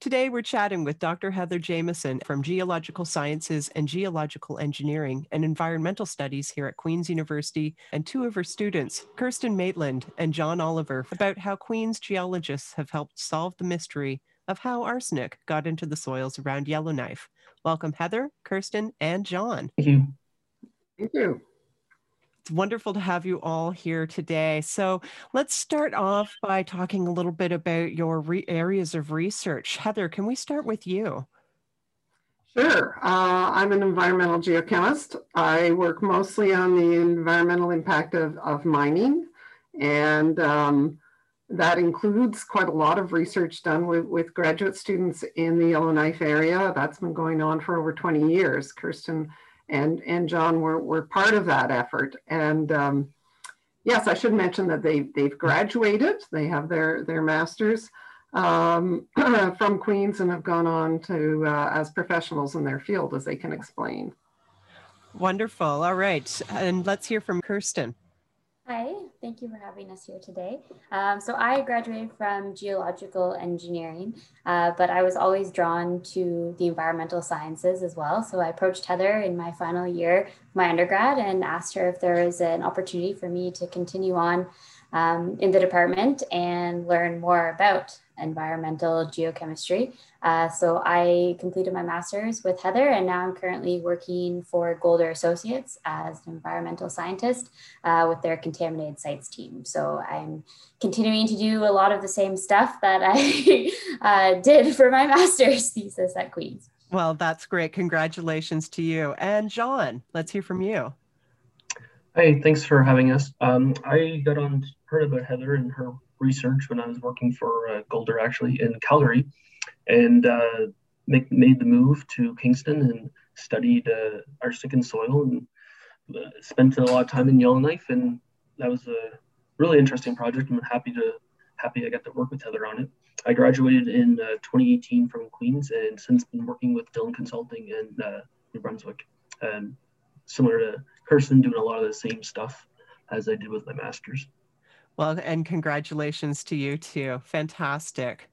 Today, we're chatting with Dr. Heather Jamieson from Geological Sciences and Geological Engineering and Environmental Studies here at Queen's University, and two of her students, Kirsten Maitland and John Oliver, about how Queen's geologists have helped solve the mystery of how arsenic got into the soils around Yellowknife. Welcome, Heather, Kirsten, and John. Thank you. Thank you. It's wonderful to have you all here today. So let's start off by talking a little bit about your areas of research. Heather, can we start with you? Sure. I'm an environmental geochemist. I work mostly on the environmental impact of mining, and that includes quite a lot of research done with graduate students in the Yellowknife area. That's been going on for over 20 years. Kirsten and John were part of that effort. And yes, I should mention that they've graduated. They have their master's from Queen's and have gone on to as professionals in their field, as they can explain. Wonderful. All right. And let's hear from Kirsten. Hi, thank you for having us here today. So I graduated from geological engineering, but I was always drawn to the environmental sciences as well. So I approached Heather in my final year of my undergrad and asked her if there was an opportunity for me to continue on in the department and learn more about environmental geochemistry. So I completed my master's with Heather, and now I'm currently working for Golder Associates as an environmental scientist with their contaminated sites team. So I'm continuing to do a lot of the same stuff that I did for my master's thesis at Queen's. Well, that's great. Congratulations to you. And John, let's hear from you. Hi, thanks for having us. I heard about Heather and her research when I was working for Golder, actually, in Calgary, and made the move to Kingston and studied arsenic in soil, and spent a lot of time in Yellowknife, and that was a really interesting project. I'm happy I got to work with Heather on it. I graduated in 2018 from Queen's, and since been working with Dylan Consulting in New Brunswick, similar to Kirsten, doing a lot of the same stuff as I did with my master's. Well, and congratulations to you too. Fantastic.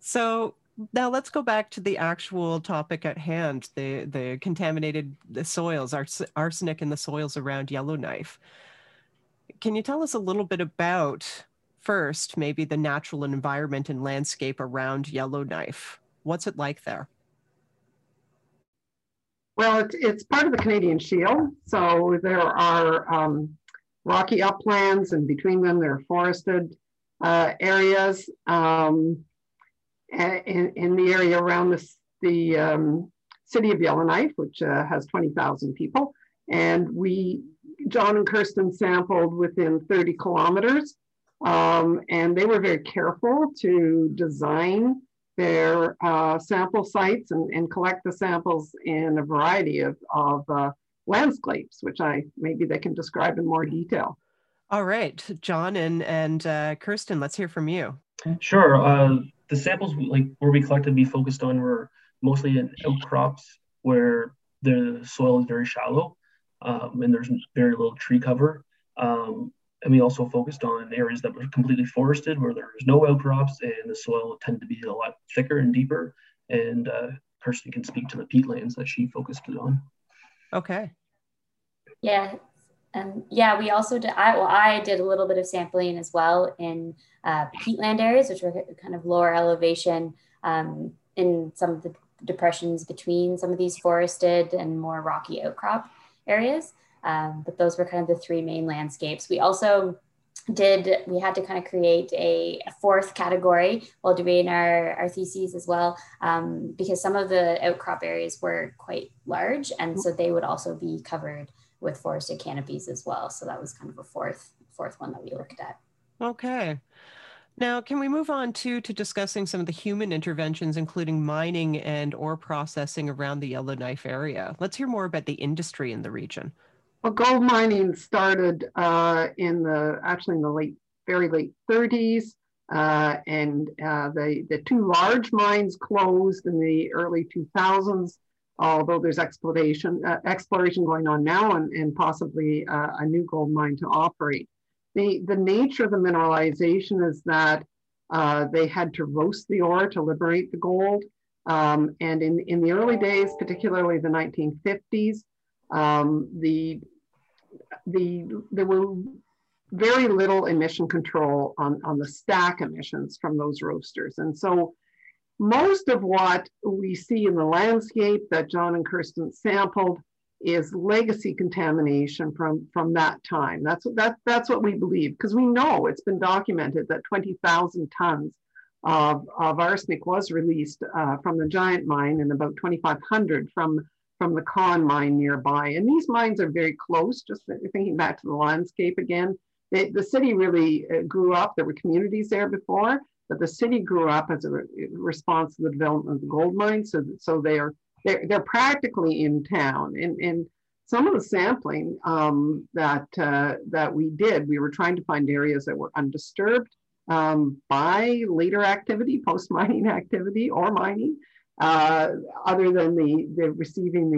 So now let's go back to the actual topic at hand, the contaminated soils, arsenic in the soils around Yellowknife. Can you tell us a little bit about, first, maybe the natural environment and landscape around Yellowknife? What's it like there? Well, it's part of the Canadian Shield. So there are rocky uplands, and between them there are forested areas. In the area around the city of Yellowknife, which has 20,000 people. And John and Kirsten sampled within 30 kilometers. And they were very careful to design their sample sites and collect the samples in a variety of landscapes, which maybe they can describe in more detail. All right, John and Kirsten, let's hear from you. Sure. The samples where we collected, we focused on were mostly in outcrops where the soil is very shallow and there's very little tree cover. And we also focused on areas that were completely forested where there was no outcrops and the soil tended to be a lot thicker and deeper. And Kirsten can speak to the peatlands that she focused on. Okay. Yeah. Yeah, we also did, I did a little bit of sampling as well in peatland areas, which were kind of lower elevation in some of the depressions between some of these forested and more rocky outcrop areas. But those were kind of the three main landscapes. We also we had to kind of create a fourth category while doing our theses as well, because some of the outcrop areas were quite large, and so they would also be covered with forested canopies as well. So that was kind of a fourth one that we looked at. Okay. Now, can we move on to discussing some of the human interventions, including mining and ore processing around the Yellowknife area? Let's hear more about the industry in the region. Well, gold mining started actually in the very late 30s. And the two large mines closed in the early 2000s, although there's exploration going on now and possibly a new gold mine to operate. The nature of the mineralization is that they had to roast the ore to liberate the gold. And in the early days, particularly the 1950s, there were very little emission control on the stack emissions from those roasters. And so most of what we see in the landscape that John and Kirsten sampled is legacy contamination from that time. That's what we believe, because we know it's been documented that 20,000 tons of arsenic was released from the Giant Mine and about 2,500 from the Con Mine nearby. And these mines are very close, just thinking back to the landscape again. The city really grew up. There were communities there before, but the city grew up as a response to the development of the gold mine. So they're practically in town. And some of the sampling that we did, we were trying to find areas that were undisturbed by later activity, post-mining activity or mining, other than the receiving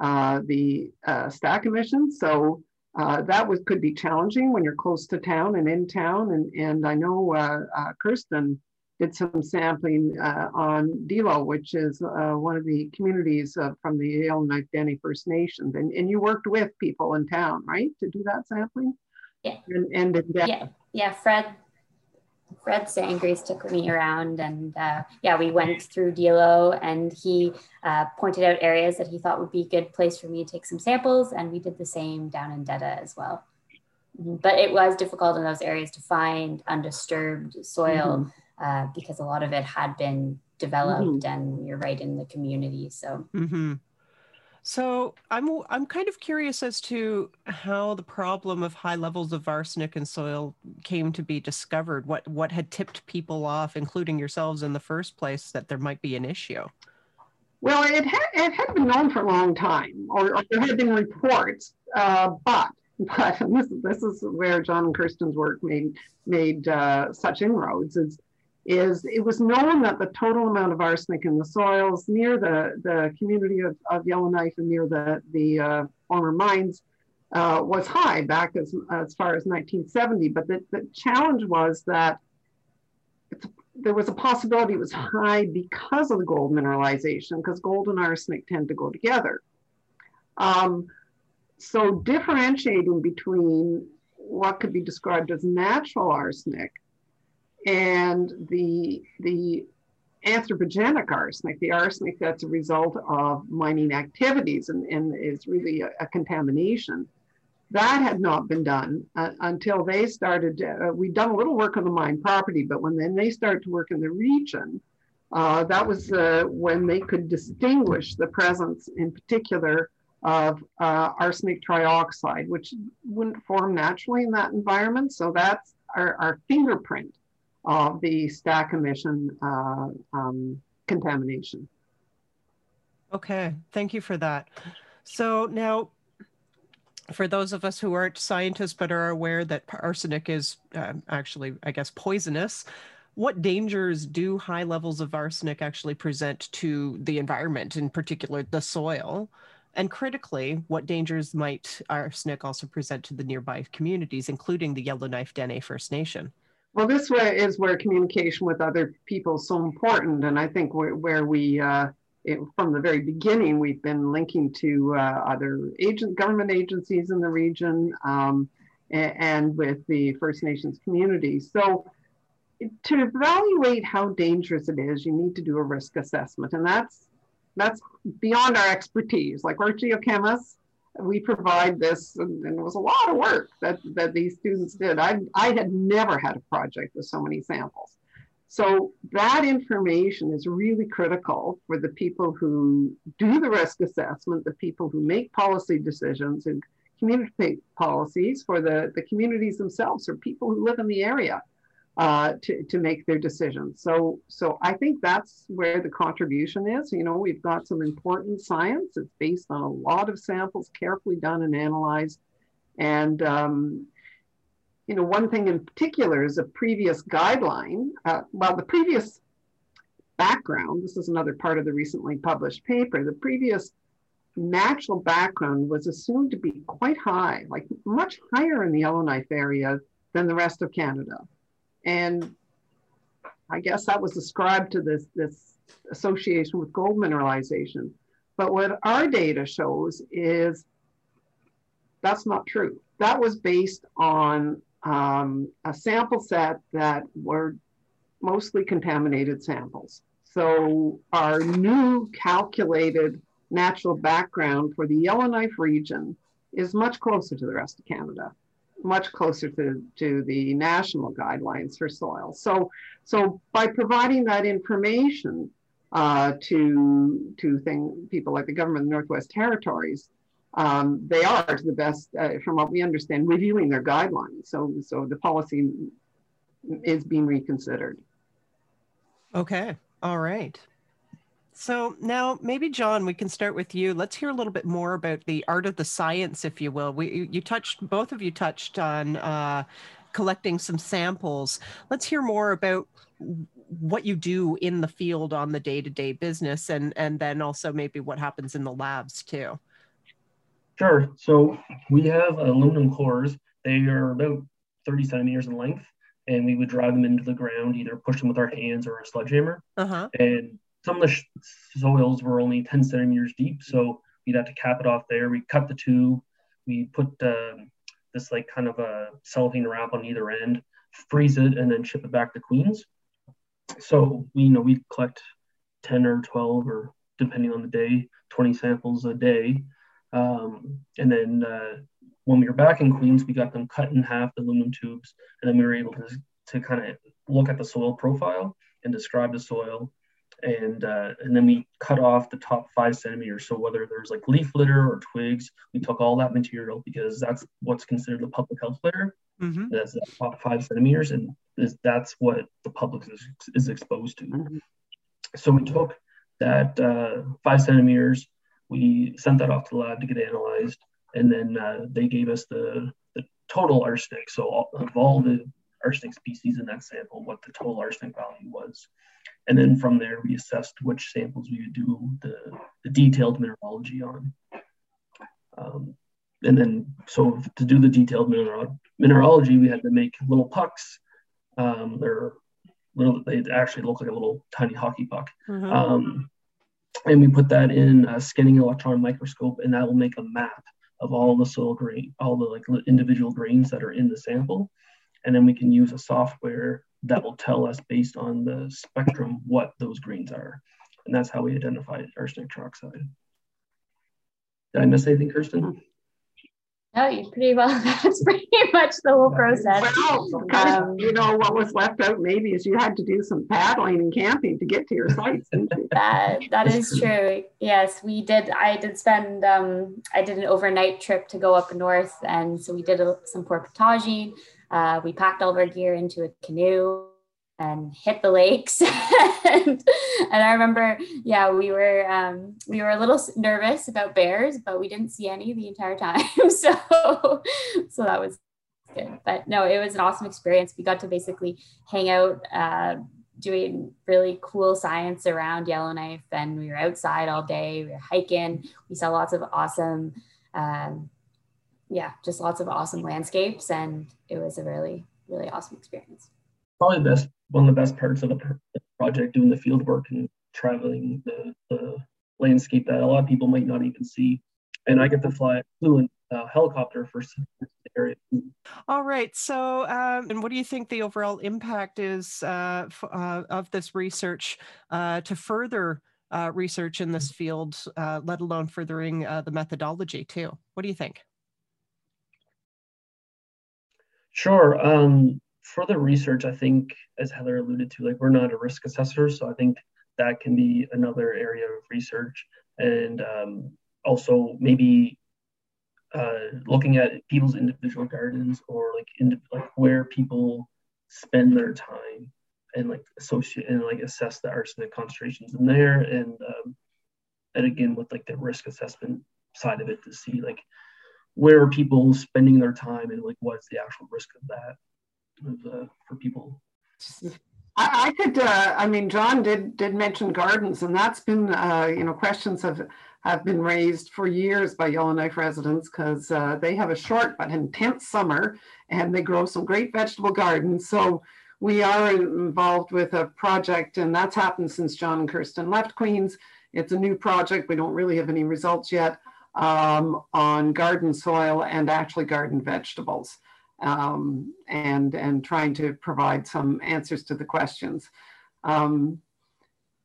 the stack emissions. So that could be challenging when you're close to town and in town. And I know Kirsten did some sampling on Delo, which is one of the communities from the Yellowknife Dene First Nations. And you worked with people in town, right, to do that sampling? Yeah. Yeah, Fred Sangres took me around and we went through Delo, and he pointed out areas that he thought would be a good place for me to take some samples, and we did the same down in Detta as well. But it was difficult in those areas to find undisturbed soil because a lot of it had been developed and you're right in the community, so. So I'm kind of curious as to how the problem of high levels of arsenic in soil came to be discovered. What had tipped people off, including yourselves in the first place, that there might be an issue? Well, it had been known for a long time, or there had been reports, but and this is where John and Kirsten's work made such inroads. Is it was known that the total amount of arsenic in the soils near the community of Yellowknife and near the former mines was high back as far as 1970. But the challenge was that there was a possibility it was high because of the gold mineralization, because gold and arsenic tend to go together. So differentiating between what could be described as natural arsenic and the anthropogenic arsenic, the arsenic that's a result of mining activities and is really a contamination, that had not been done until they started. We'd done a little work on the mine property, but then they started to work in the region, that was when they could distinguish the presence in particular of arsenic trioxide, which wouldn't form naturally in that environment. So that's our fingerprint of the stack emission contamination. Okay, thank you for that. So now, for those of us who aren't scientists but are aware that arsenic is actually, I guess, poisonous, what dangers do high levels of arsenic actually present to the environment, in particular the soil? And critically, what dangers might arsenic also present to the nearby communities, including the Yellowknife Dene First Nation? Well, this way is where communication with other people is so important. And I think where we, from the very beginning, we've been linking to other government agencies in the region and with the First Nations community. So to evaluate how dangerous it is, you need to do a risk assessment. And that's beyond our expertise. Like, we're geochemists. We provide this, and it was a lot of work that these students did. I had never had a project with so many samples. So that information is really critical for the people who do the risk assessment, the people who make policy decisions and communicate policies, for the communities themselves, or people who live in the area. to make their decisions. So I think that's where the contribution is. You know, we've got some important science. It's based on a lot of samples, carefully done and analyzed. And, you know, one thing in particular is a previous guideline. Well, the previous background, this is another part of the recently published paper, the previous natural background was assumed to be quite high, like much higher in the Yellowknife area than the rest of Canada. And I guess that was ascribed to this association with gold mineralization. But what our data shows is that's not true. That was based on a sample set that were mostly contaminated samples. So our new calculated natural background for the Yellowknife region is much closer to the rest of Canada, much closer to the national guidelines for soil. So by providing that information to people like the government of the Northwest Territories, they are, to the best, from what we understand, reviewing their guidelines. So the policy is being reconsidered. Okay, all right. So now maybe, John, we can start with you. Let's hear a little bit more about the art of the science, if you will. Both of you touched on collecting some samples. Let's hear more about what you do in the field on the day-to-day business, and then also maybe what happens in the labs too. Sure, so we have aluminum cores. They are about 30 centimeters in length, and we would drive them into the ground, either push them with our hands or a sledgehammer. And some of the soils were only 10 centimeters deep, so we'd have to cap it off there. We cut the tube. We put this like kind of a cellophane wrap on either end, freeze it, and then ship it back to Queens. So we collect 10 or 12, or depending on the day, 20 samples a day. And then when we were back in Queens, we got them cut in half, the aluminum tubes, and then we were able to kind of look at the soil profile and describe the soil. And then we cut off the top 5 centimeters. So whether there's like leaf litter or twigs, we took all that material because that's what's considered the public health litter. Mm-hmm. That's the top 5 centimeters, and that's what the public is exposed to. Mm-hmm. So we took that 5 centimeters. We sent that off to the lab to get analyzed, and then they gave us the total arsenic. So of all the arsenic species in that sample, what the total arsenic value was. And then from there, we assessed which samples we would do the detailed mineralogy on. And then, so to do the detailed mineralogy, we had to make little pucks. They actually look like a little tiny hockey puck. Mm-hmm. And we put that in a scanning electron microscope, and that will make a map of all the soil grain, all the like individual grains that are in the sample. And then we can use a software that will tell us based on the spectrum what those grains are. And that's how we identified arsenic trioxide. Did I miss anything, Kirsten? No, you pretty well, that's pretty much the whole process. Well, you know, what was left out maybe is you had to do some paddling and camping to get to your sites, didn't you? That is true. Yes, we did. I did an overnight trip to go up north. And so we did some portaging. We packed all of our gear into a canoe and hit the lakes. and I remember, yeah, we were a little nervous about bears, but we didn't see any the entire time. so that was good. But no, it was an awesome experience. We got to basically hang out doing really cool science around Yellowknife, and we were outside all day. We were hiking. We saw lots of awesome just lots of awesome landscapes, and it was a really, really awesome experience. Probably one of the best parts of the project, doing the field work and traveling the landscape that a lot of people might not even see. And I get to flew in a helicopter for some area. All right. So, and what do you think the overall impact is of this research to further research in this field, let alone furthering the methodology too? What do you think? Sure. For the research, I think, as Heather alluded to, like, we're not a risk assessor, so I think that can be another area of research, and also maybe looking at people's individual gardens, or like where people spend their time and assess the arsenic concentrations in there, and again with the risk assessment side of it to see where are people spending their time and what's the actual risk of that for people. I could, I mean, John did mention gardens, and that's been, you know, questions have been raised for years by Yellowknife residents because they have a short but intense summer and they grow some great vegetable gardens. So we are involved with a project, and that's happened since John and Kirsten left Queens. It's a new project. We don't really have any results yet on garden soil and actually garden vegetables. And trying to provide some answers to the questions. So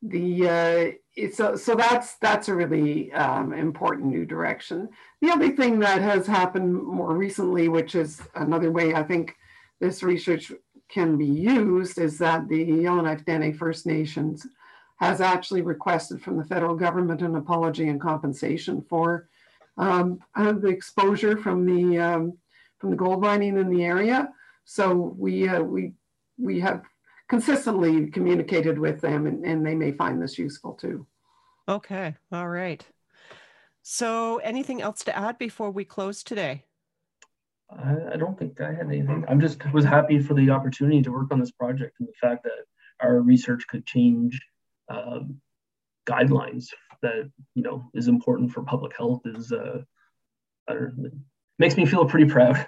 that's a really important new direction. The other thing that has happened more recently, which is another way I think this research can be used, is that the Yellowknife Dene First Nations has actually requested from the federal government an apology and compensation for the exposure from the gold mining in the area. So we have consistently communicated with them, and they may find this useful too. Okay, all right. So anything else to add before we close today? I don't think I had anything. I'm just was happy for the opportunity to work on this project and the fact that our research could change guidelines that, you know, is important for public health is, I don't know, makes me feel pretty proud.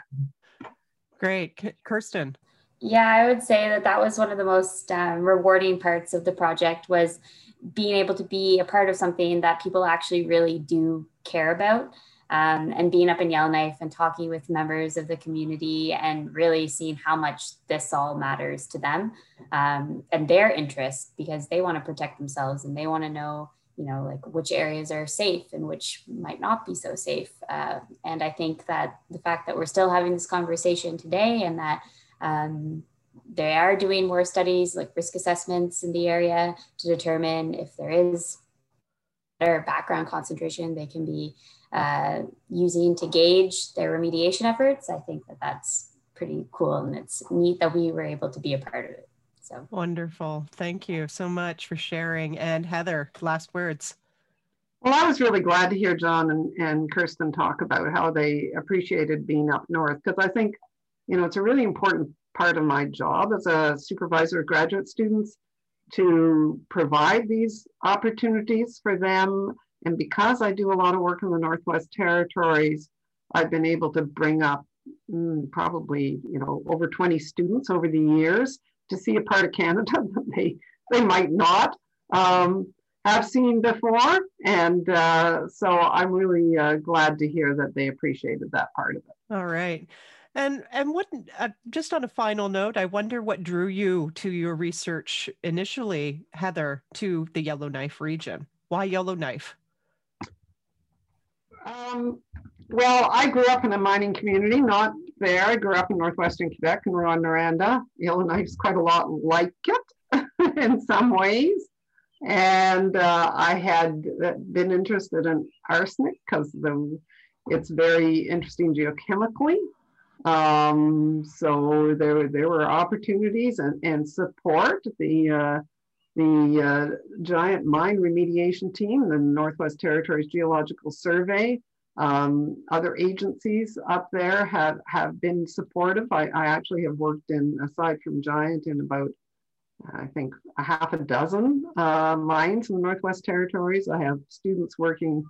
Great. Kirsten? Yeah, I would say that that was one of the most rewarding parts of the project, was being able to be a part of something that people actually really do care about, and being up in Yellowknife and talking with members of the community and really seeing how much this all matters to them and their interests, because they want to protect themselves and they want to know, you know, which areas are safe and which might not be so safe. And I think that the fact that we're still having this conversation today and that they are doing more studies like risk assessments in the area to determine if there is better background concentration they can be using to gauge their remediation efforts, I think that that's pretty cool, and it's neat that we were able to be a part of it. So. Wonderful. Thank you so much for sharing. And Heather, last words. Well, I was really glad to hear John and Kirsten talk about how they appreciated being up north, because I think, you know, it's a really important part of my job as a supervisor of graduate students to provide these opportunities for them. And because I do a lot of work in the Northwest Territories, I've been able to bring up probably, you know, over 20 students over the years to see a part of Canada that they might not have seen before. And so I'm really glad to hear that they appreciated that part of it. All right. And what, just on a final note, I wonder what drew you to your research initially, Heather, to the Yellowknife region. Why Yellowknife? Well, I grew up in a mining community, not there. I grew up in northwestern Quebec in Rouyn-Noranda. Yellowknife's quite a lot like it in some ways. And I had been interested in arsenic because it's very interesting geochemically. So there were opportunities and support. The Giant Mine Remediation Team, the Northwest Territories Geological Survey, other agencies up there have been supportive. I actually have worked in, aside from Giant, in about, I think, a half a dozen mines in the Northwest Territories. I have students working,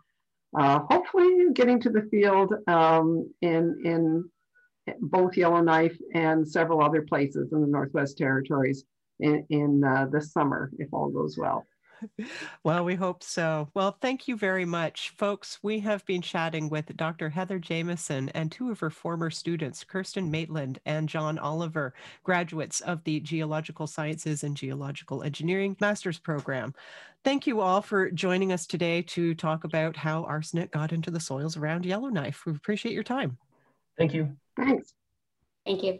hopefully getting to the field in both Yellowknife and several other places in the Northwest Territories in the summer, if all goes well. Well, we hope so. Well, thank you very much, folks. We have been chatting with Dr. Heather Jamieson and two of her former students, Kirsten Maitland and John Oliver, graduates of the Geological Sciences and Geological Engineering Master's Program. Thank you all for joining us today to talk about how arsenic got into the soils around Yellowknife. We appreciate your time. Thank you. Thanks. Thank you.